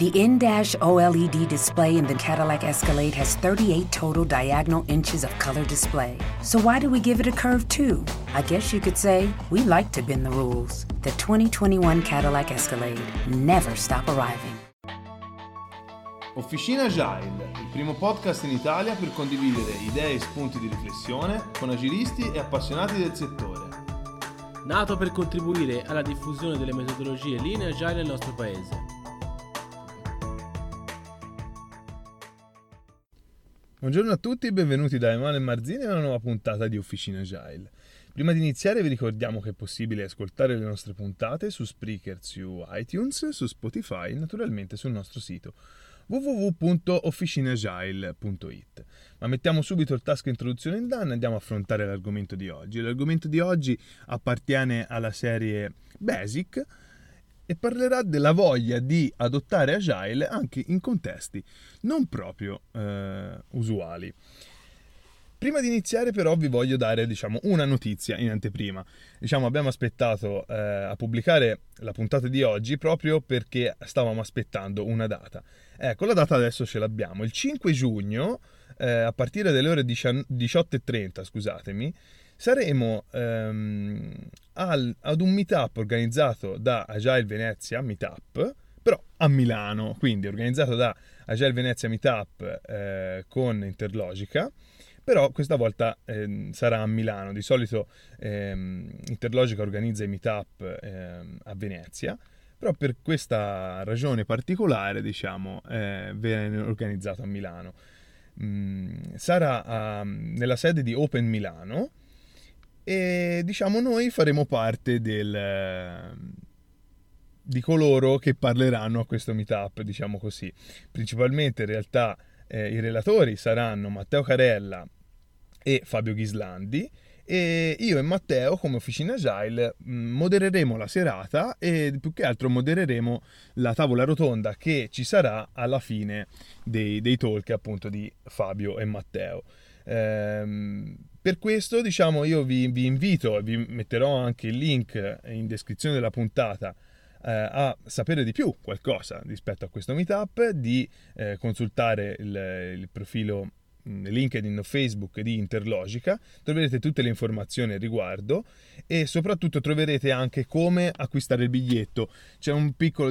The in-dash OLED display in the Cadillac Escalade has 38 total diagonal inches of color display. So why do we give it a curve too? I guess you could say we like to bend the rules. The 2021 Cadillac Escalade, never stop arriving. Officina Agile, il primo podcast in Italia per condividere idee e spunti di riflessione con agilisti e appassionati del settore. Nato per contribuire alla diffusione delle metodologie linee agile nel nostro paese. Buongiorno a tutti e benvenuti da Emanuele Marzini a una nuova puntata di Officina Agile. Prima di iniziare vi ricordiamo che è possibile ascoltare le nostre puntate su Spreaker, su iTunes, su Spotify e naturalmente sul nostro sito www.officinagile.it. Ma mettiamo subito il task introduzione in Dan e andiamo a affrontare l'argomento di oggi. L'argomento di oggi appartiene alla serie Basic e parlerà della voglia di adottare Agile anche in contesti non proprio usuali. Prima di iniziare però vi voglio dare una notizia in anteprima. Abbiamo aspettato a pubblicare la puntata di oggi proprio perché stavamo aspettando una data. Ecco, la data adesso ce l'abbiamo. Il 5 giugno, a partire dalle ore 18.30, saremo ad un meetup organizzato da Agile Venezia Meetup, però a Milano, quindi organizzato da Agile Venezia Meetup con Interlogica, però questa volta sarà a Milano. Di solito Interlogica organizza i meetup a Venezia, però per questa ragione particolare viene organizzato a Milano. Sarà nella sede di Open Milano e noi faremo parte di coloro che parleranno a questo meetup, principalmente in realtà i relatori saranno Matteo Carella e Fabio Ghislandi e io e Matteo come Officina Agile modereremo la serata e più che altro modereremo la tavola rotonda che ci sarà alla fine dei talk appunto di Fabio e Matteo. Per questo io vi invito, vi metterò anche il link in descrizione della puntata a sapere di più qualcosa rispetto a questo meetup, di consultare il profilo LinkedIn o Facebook di Interlogica, troverete tutte le informazioni al riguardo e soprattutto troverete anche come acquistare il biglietto. C'è un piccolo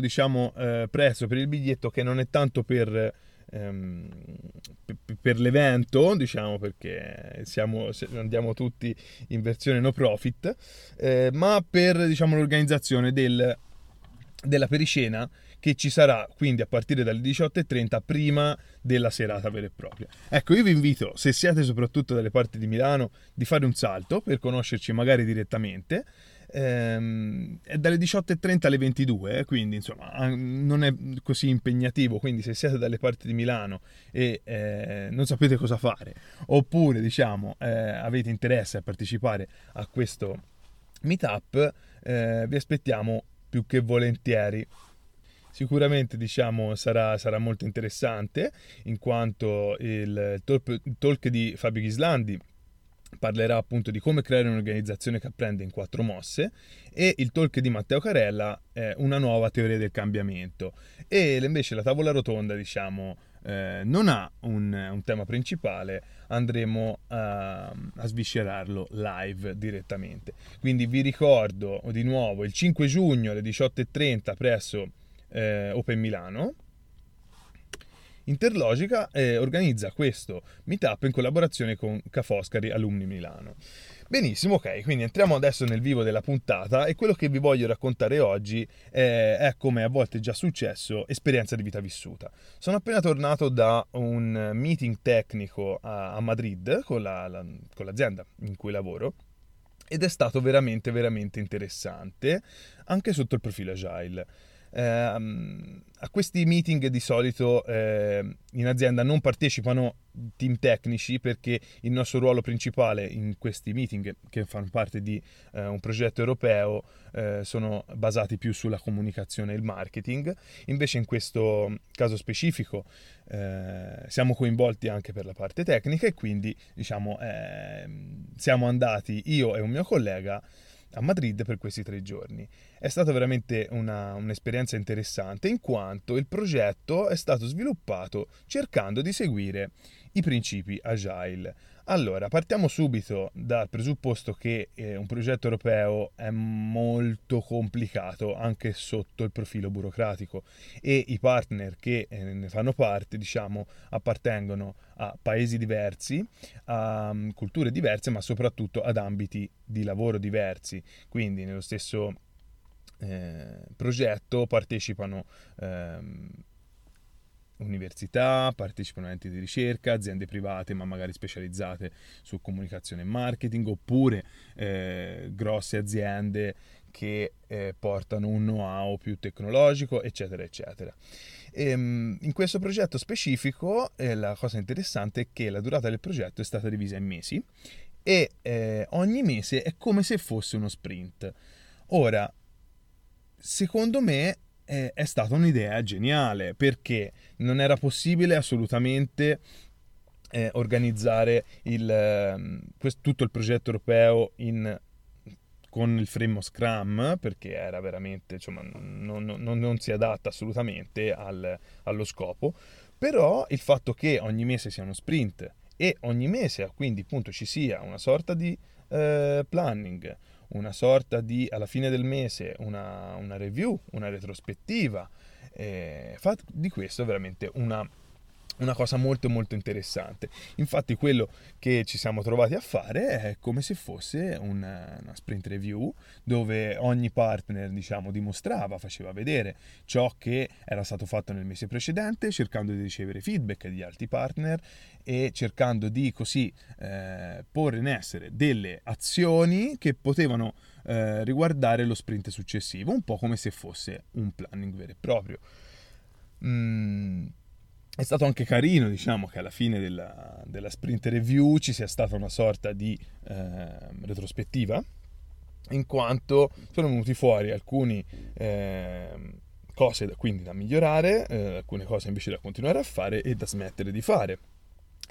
prezzo per il biglietto che non è tanto per l'evento, perché andiamo tutti in versione no profit, ma per l'organizzazione della pericena che ci sarà quindi a partire dalle 18.30 prima della serata vera e propria. Ecco, io vi invito, se siete soprattutto dalle parti di Milano, di fare un salto per conoscerci magari direttamente. È dalle 18.30 alle 22, quindi non è così impegnativo, quindi se siete dalle parti di Milano e non sapete cosa fare oppure avete interesse a partecipare a questo meetup, vi aspettiamo più che volentieri. Sicuramente sarà molto interessante, in quanto il talk di Fabio Ghislandi parlerà appunto di come creare un'organizzazione che apprende in 4 mosse e il talk di Matteo Carella è una nuova teoria del cambiamento. E invece la tavola rotonda non ha un tema principale, andremo a sviscerarlo live direttamente. Quindi vi ricordo di nuovo il 5 giugno alle 18.30 presso Open Milano. Interlogica organizza questo meetup in collaborazione con Cafoscari Alumni Milano. Benissimo, ok, quindi entriamo adesso nel vivo della puntata e quello che vi voglio raccontare oggi è, come a volte già successo, esperienza di vita vissuta. Sono appena tornato da un meeting tecnico a Madrid con l'azienda in cui lavoro ed è stato veramente, veramente interessante anche sotto il profilo Agile. A questi meeting di solito in azienda non partecipano team tecnici perché il nostro ruolo principale in questi meeting, che fanno parte di un progetto europeo, sono basati più sulla comunicazione e il marketing. Invece in questo caso specifico siamo coinvolti anche per la parte tecnica e quindi siamo andati io e un mio collega a Madrid per questi 3 giorni. È stata veramente un'esperienza interessante, in quanto il progetto è stato sviluppato cercando di seguire i principi Agile. Allora, partiamo subito dal presupposto che un progetto europeo è molto complicato anche sotto il profilo burocratico, e i partner che ne fanno parte, diciamo, appartengono a paesi diversi, a culture diverse, ma soprattutto ad ambiti di lavoro diversi. Quindi nello stesso progetto partecipano università, partecipano enti di ricerca, aziende private ma magari specializzate su comunicazione e marketing, oppure grosse aziende che portano un know-how più tecnologico, eccetera eccetera. In questo progetto specifico la cosa interessante è che la durata del progetto è stata divisa in mesi, e ogni mese è come se fosse uno sprint. Ora, secondo me è stata un'idea geniale, perché non era possibile assolutamente organizzare tutto il progetto europeo con il framework Scrum, perché era veramente, insomma, non si adatta assolutamente allo scopo. Però il fatto che ogni mese sia uno sprint e ogni mese quindi appunto ci sia una sorta di planning, una sorta di, alla fine del mese, una review, una retrospettiva, fa di questo veramente una cosa molto molto interessante. Infatti quello che ci siamo trovati a fare è come se fosse una sprint review, dove ogni partner, diciamo, dimostrava, faceva vedere ciò che era stato fatto nel mese precedente, cercando di ricevere feedback dagli altri partner e cercando di così porre in essere delle azioni che potevano riguardare lo sprint successivo, un po' come se fosse un planning vero e proprio. È stato anche carino, diciamo, che alla fine della sprint review ci sia stata una sorta di retrospettiva, in quanto sono venuti fuori alcune cose da migliorare, alcune cose invece da continuare a fare e da smettere di fare.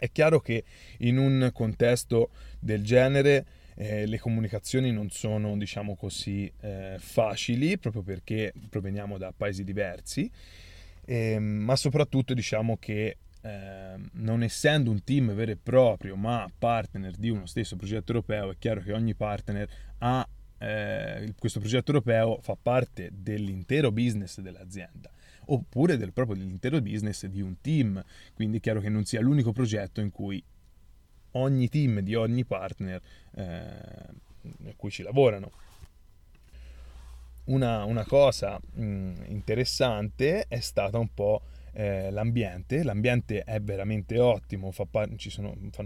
È chiaro che in un contesto del genere le comunicazioni non sono, diciamo così, facili, proprio perché proveniamo da paesi diversi. Ma soprattutto diciamo che non essendo un team vero e proprio ma partner di uno stesso progetto europeo, è chiaro che ogni partner ha questo progetto europeo fa parte dell'intero business dell'azienda, oppure dell'intero business di un team, quindi è chiaro che non sia l'unico progetto in cui ogni team di ogni partner in cui ci lavorano. Una cosa interessante è stata un po' l'ambiente. L'ambiente è veramente ottimo, fanno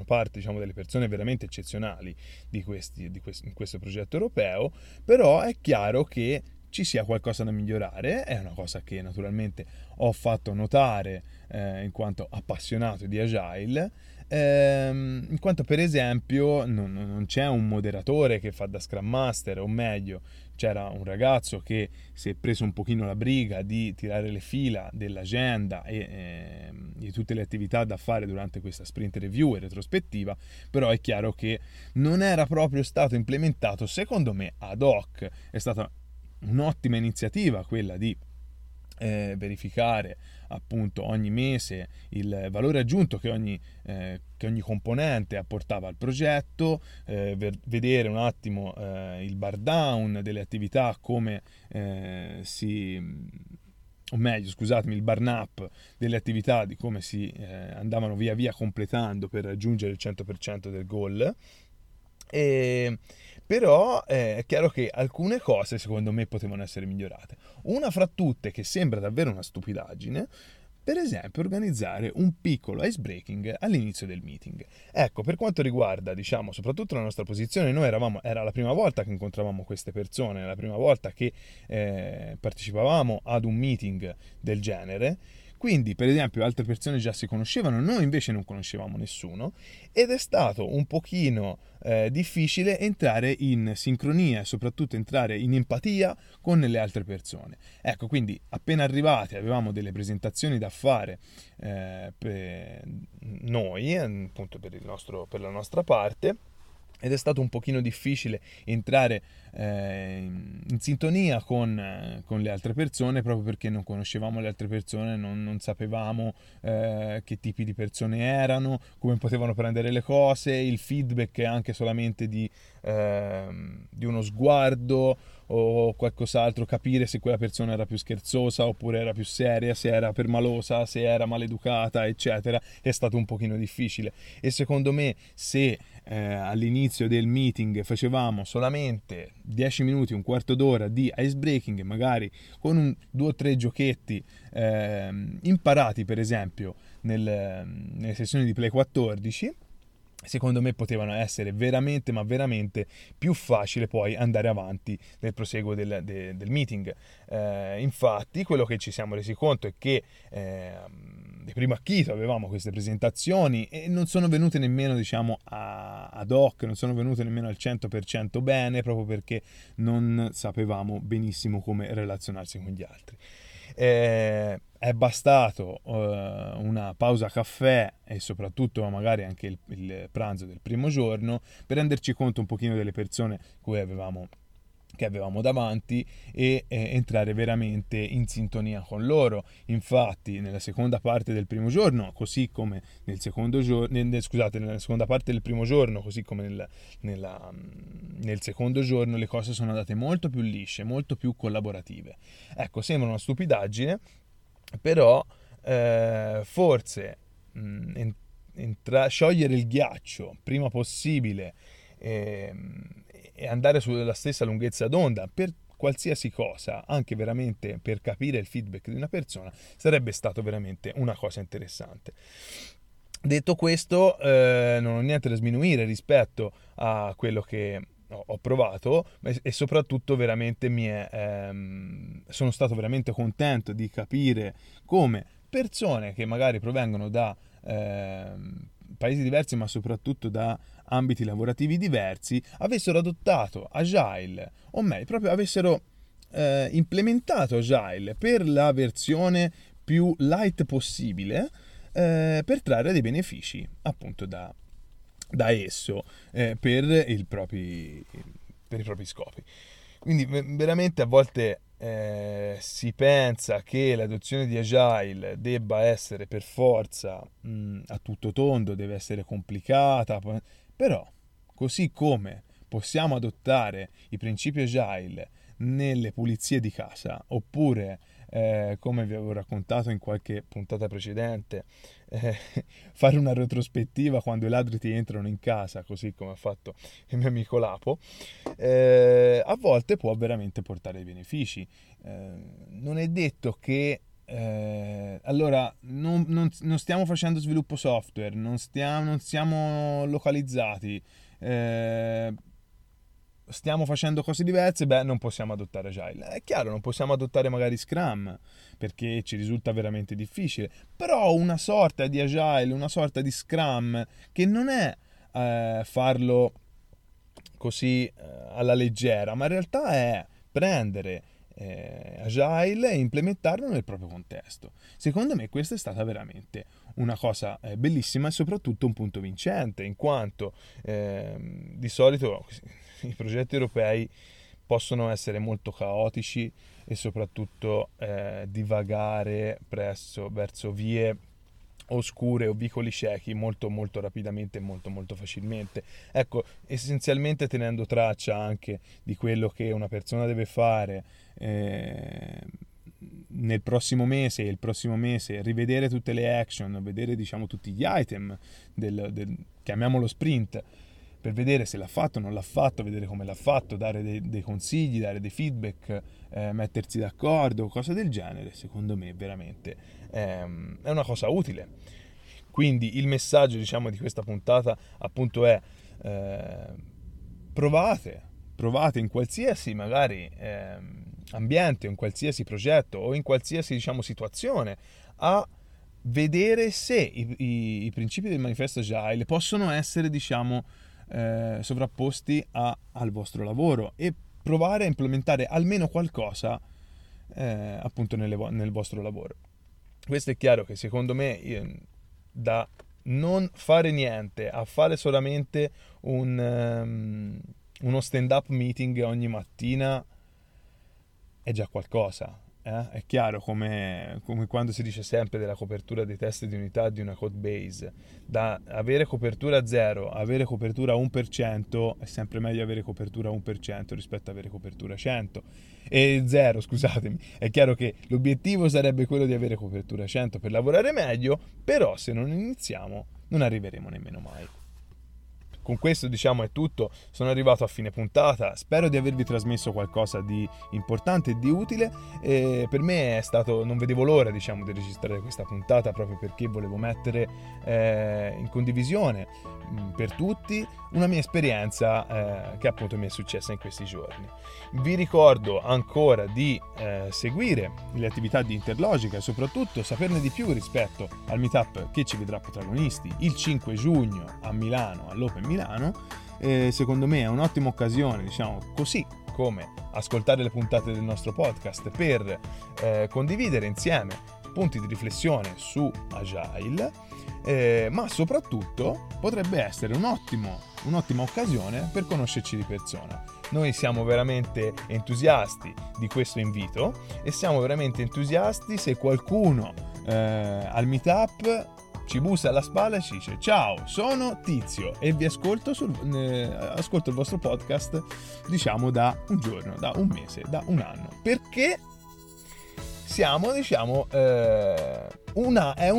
parte, diciamo, delle persone veramente eccezionali in questo progetto europeo, però è chiaro che ci sia qualcosa da migliorare. È una cosa che naturalmente ho fatto notare in quanto appassionato di Agile, in quanto per esempio non c'è un moderatore che fa da Scrum Master, o meglio c'era un ragazzo che si è preso un pochino la briga di tirare le fila dell'agenda e di tutte le attività da fare durante questa sprint review e retrospettiva, però è chiaro che non era proprio stato implementato, secondo me, ad hoc. È stata un'ottima iniziativa quella di verificare appunto ogni mese il valore aggiunto che ogni componente apportava al progetto, vedere un attimo il bar down delle attività, il burn up delle attività, di come si andavano via via completando per raggiungere il 100% del goal. Però è chiaro che alcune cose secondo me potevano essere migliorate. Una fra tutte, che sembra davvero una stupidaggine, per esempio organizzare un piccolo ice breaking all'inizio del meeting. Ecco, per quanto riguarda, diciamo, soprattutto la nostra posizione, noi era la prima volta che incontravamo queste persone, era la prima volta che partecipavamo ad un meeting del genere. Quindi, per esempio, altre persone già si conoscevano, noi invece non conoscevamo nessuno, ed è stato un pochino difficile entrare in sincronia e soprattutto entrare in empatia con le altre persone. Ecco, quindi appena arrivati avevamo delle presentazioni da fare per noi, appunto per la nostra parte, ed è stato un pochino difficile entrare in sintonia con le altre persone, proprio perché non conoscevamo le altre persone, non sapevamo che tipi di persone erano, come potevano prendere le cose, il feedback anche solamente di uno sguardo o qualcos'altro, capire se quella persona era più scherzosa oppure era più seria, se era permalosa, se era maleducata, eccetera. È stato un pochino difficile, e secondo me se all'inizio del meeting facevamo solamente 10 minuti, un quarto d'ora di ice breaking, magari con 2 o 3 giochetti imparati per esempio nelle sessioni di Play 14, secondo me potevano essere veramente, ma veramente più facile poi andare avanti nel proseguo del meeting. Infatti quello che ci siamo resi conto è che di primo acchito avevamo queste presentazioni e non sono venute nemmeno, diciamo, ad hoc, non sono venute nemmeno al 100% bene, proprio perché non sapevamo benissimo come relazionarsi con gli altri. È bastato una pausa caffè e soprattutto magari anche il pranzo del primo giorno per renderci conto un pochino delle persone che avevamo davanti e entrare veramente in sintonia con loro. Infatti nella seconda parte del primo giorno, così come nel secondo giorno, scusate, nella seconda parte del primo giorno, così come nel secondo giorno, le cose sono andate molto più lisce, molto più collaborative. Ecco, sembra una stupidaggine, però forse sciogliere il ghiaccio prima possibile e andare sulla stessa lunghezza d'onda per qualsiasi cosa, anche veramente per capire il feedback di una persona, sarebbe stato veramente una cosa interessante. Detto questo, non ho niente da sminuire rispetto a quello che ho provato, e soprattutto veramente sono stato veramente contento di capire come persone che magari provengono da paesi diversi, ma soprattutto da ambiti lavorativi diversi, avessero adottato Agile, o meglio, proprio avessero implementato Agile per la versione più light possibile, per trarre dei benefici appunto da esso, per i propri scopi. Quindi veramente a volte si pensa che l'adozione di Agile debba essere per forza a tutto tondo, deve essere complicata, però così come possiamo adottare i principi Agile nelle pulizie di casa, oppure come vi avevo raccontato in qualche puntata precedente, fare una retrospettiva quando i ladri ti entrano in casa, così come ha fatto il mio amico Lapo, a volte può veramente portare dei benefici. Non è detto che allora non stiamo facendo sviluppo software, non siamo localizzati, stiamo facendo cose diverse, non possiamo adottare Agile. È chiaro, non possiamo adottare magari Scrum, perché ci risulta veramente difficile, però una sorta di Agile, una sorta di Scrum, che non è farlo così alla leggera, ma in realtà è prendere Agile e implementarlo nel proprio contesto. Secondo me questa è stata veramente una cosa bellissima e soprattutto un punto vincente, in quanto di solito i progetti europei possono essere molto caotici e soprattutto divagare verso vie oscure o vicoli ciechi molto molto rapidamente e molto molto facilmente. Ecco, essenzialmente tenendo traccia anche di quello che una persona deve fare nel prossimo mese, rivedere tutte le action, vedere, diciamo, tutti gli item del chiamiamolo sprint, per vedere se l'ha fatto o non l'ha fatto, vedere come l'ha fatto, dare dei consigli, dare dei feedback, mettersi d'accordo, cose del genere. Secondo me veramente è una cosa utile. Quindi il messaggio, diciamo, di questa puntata appunto è provate in qualsiasi magari ambiente, in qualsiasi progetto o in qualsiasi, diciamo, situazione, a vedere se i principi del manifesto Agile possono essere, diciamo, sovrapposti al vostro lavoro, e provare a implementare almeno qualcosa appunto nel vostro lavoro. Questo è chiaro che secondo me, da non fare niente, a fare solamente uno stand-up meeting ogni mattina è già qualcosa. È chiaro, come quando si dice sempre della copertura dei test di unità di una code base, da avere copertura 0 a avere copertura 1% è sempre meglio avere copertura 1% rispetto a avere copertura 100 e 0, scusatemi. È chiaro che l'obiettivo sarebbe quello di avere copertura 100 per lavorare meglio, però se non iniziamo non arriveremo nemmeno mai. Con questo, diciamo, è tutto. Sono arrivato a fine puntata, spero di avervi trasmesso qualcosa di importante e di utile. E per me è stato, non vedevo l'ora, diciamo, di registrare questa puntata, proprio perché volevo mettere in condivisione per tutti una mia esperienza che appunto mi è successa in questi giorni. Vi ricordo ancora di seguire le attività di Interlogica e soprattutto saperne di più rispetto al meetup che ci vedrà protagonisti il 5 giugno a Milano, all'Open Milano. Secondo me è un'ottima occasione, diciamo, così come ascoltare le puntate del nostro podcast, per condividere insieme punti di riflessione su Agile, ma soprattutto potrebbe essere un'ottima occasione per conoscerci di persona. Noi siamo veramente entusiasti di questo invito e siamo veramente entusiasti se qualcuno al meetup ci bussa alla spalla e ci dice: ciao, sono Tizio e vi ascolto ascolto il vostro podcast, diciamo, da un giorno, da un mese, da un anno, perché siamo, diciamo, è un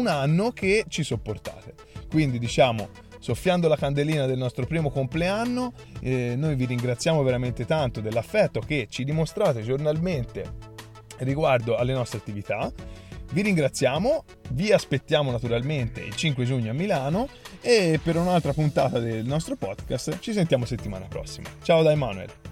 anno che ci sopportate. Quindi, diciamo, soffiando la candelina del nostro primo compleanno, noi vi ringraziamo veramente tanto dell'affetto che ci dimostrate giornalmente riguardo alle nostre attività. Vi ringraziamo, vi aspettiamo naturalmente il 5 giugno a Milano e per un'altra puntata del nostro podcast ci sentiamo settimana prossima. Ciao da Emanuele.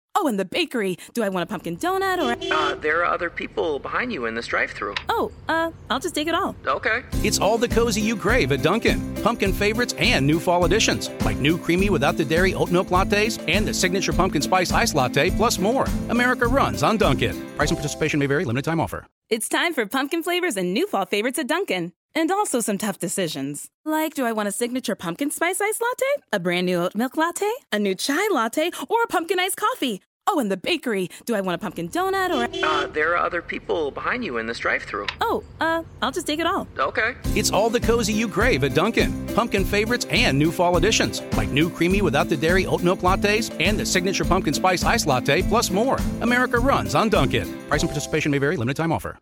Oh, and the bakery. Do I want a pumpkin donut or... there are other people behind you in this drive-thru. Oh, I'll just take it all. Okay. It's all the cozy you crave at Dunkin'. Pumpkin favorites and new fall additions, like new creamy without the dairy oat milk lattes and the signature pumpkin spice iced latte, plus more. America runs on Dunkin'. Price and participation may vary. Limited time offer. It's time for pumpkin flavors and new fall favorites at Dunkin'. And also some tough decisions. Like, do I want a signature pumpkin spice iced latte, a brand new oat milk latte, a new chai latte, or a pumpkin iced coffee? Oh, and the bakery. Do I want a pumpkin donut or... there are other people behind you in this drive-thru. Oh, I'll just take it all. Okay. It's all the cozy you crave at Dunkin'. Pumpkin favorites and new fall additions, like new creamy without the dairy oat milk lattes and the signature pumpkin spice iced latte, plus more. America runs on Dunkin'. Price and participation may vary. Limited time offer.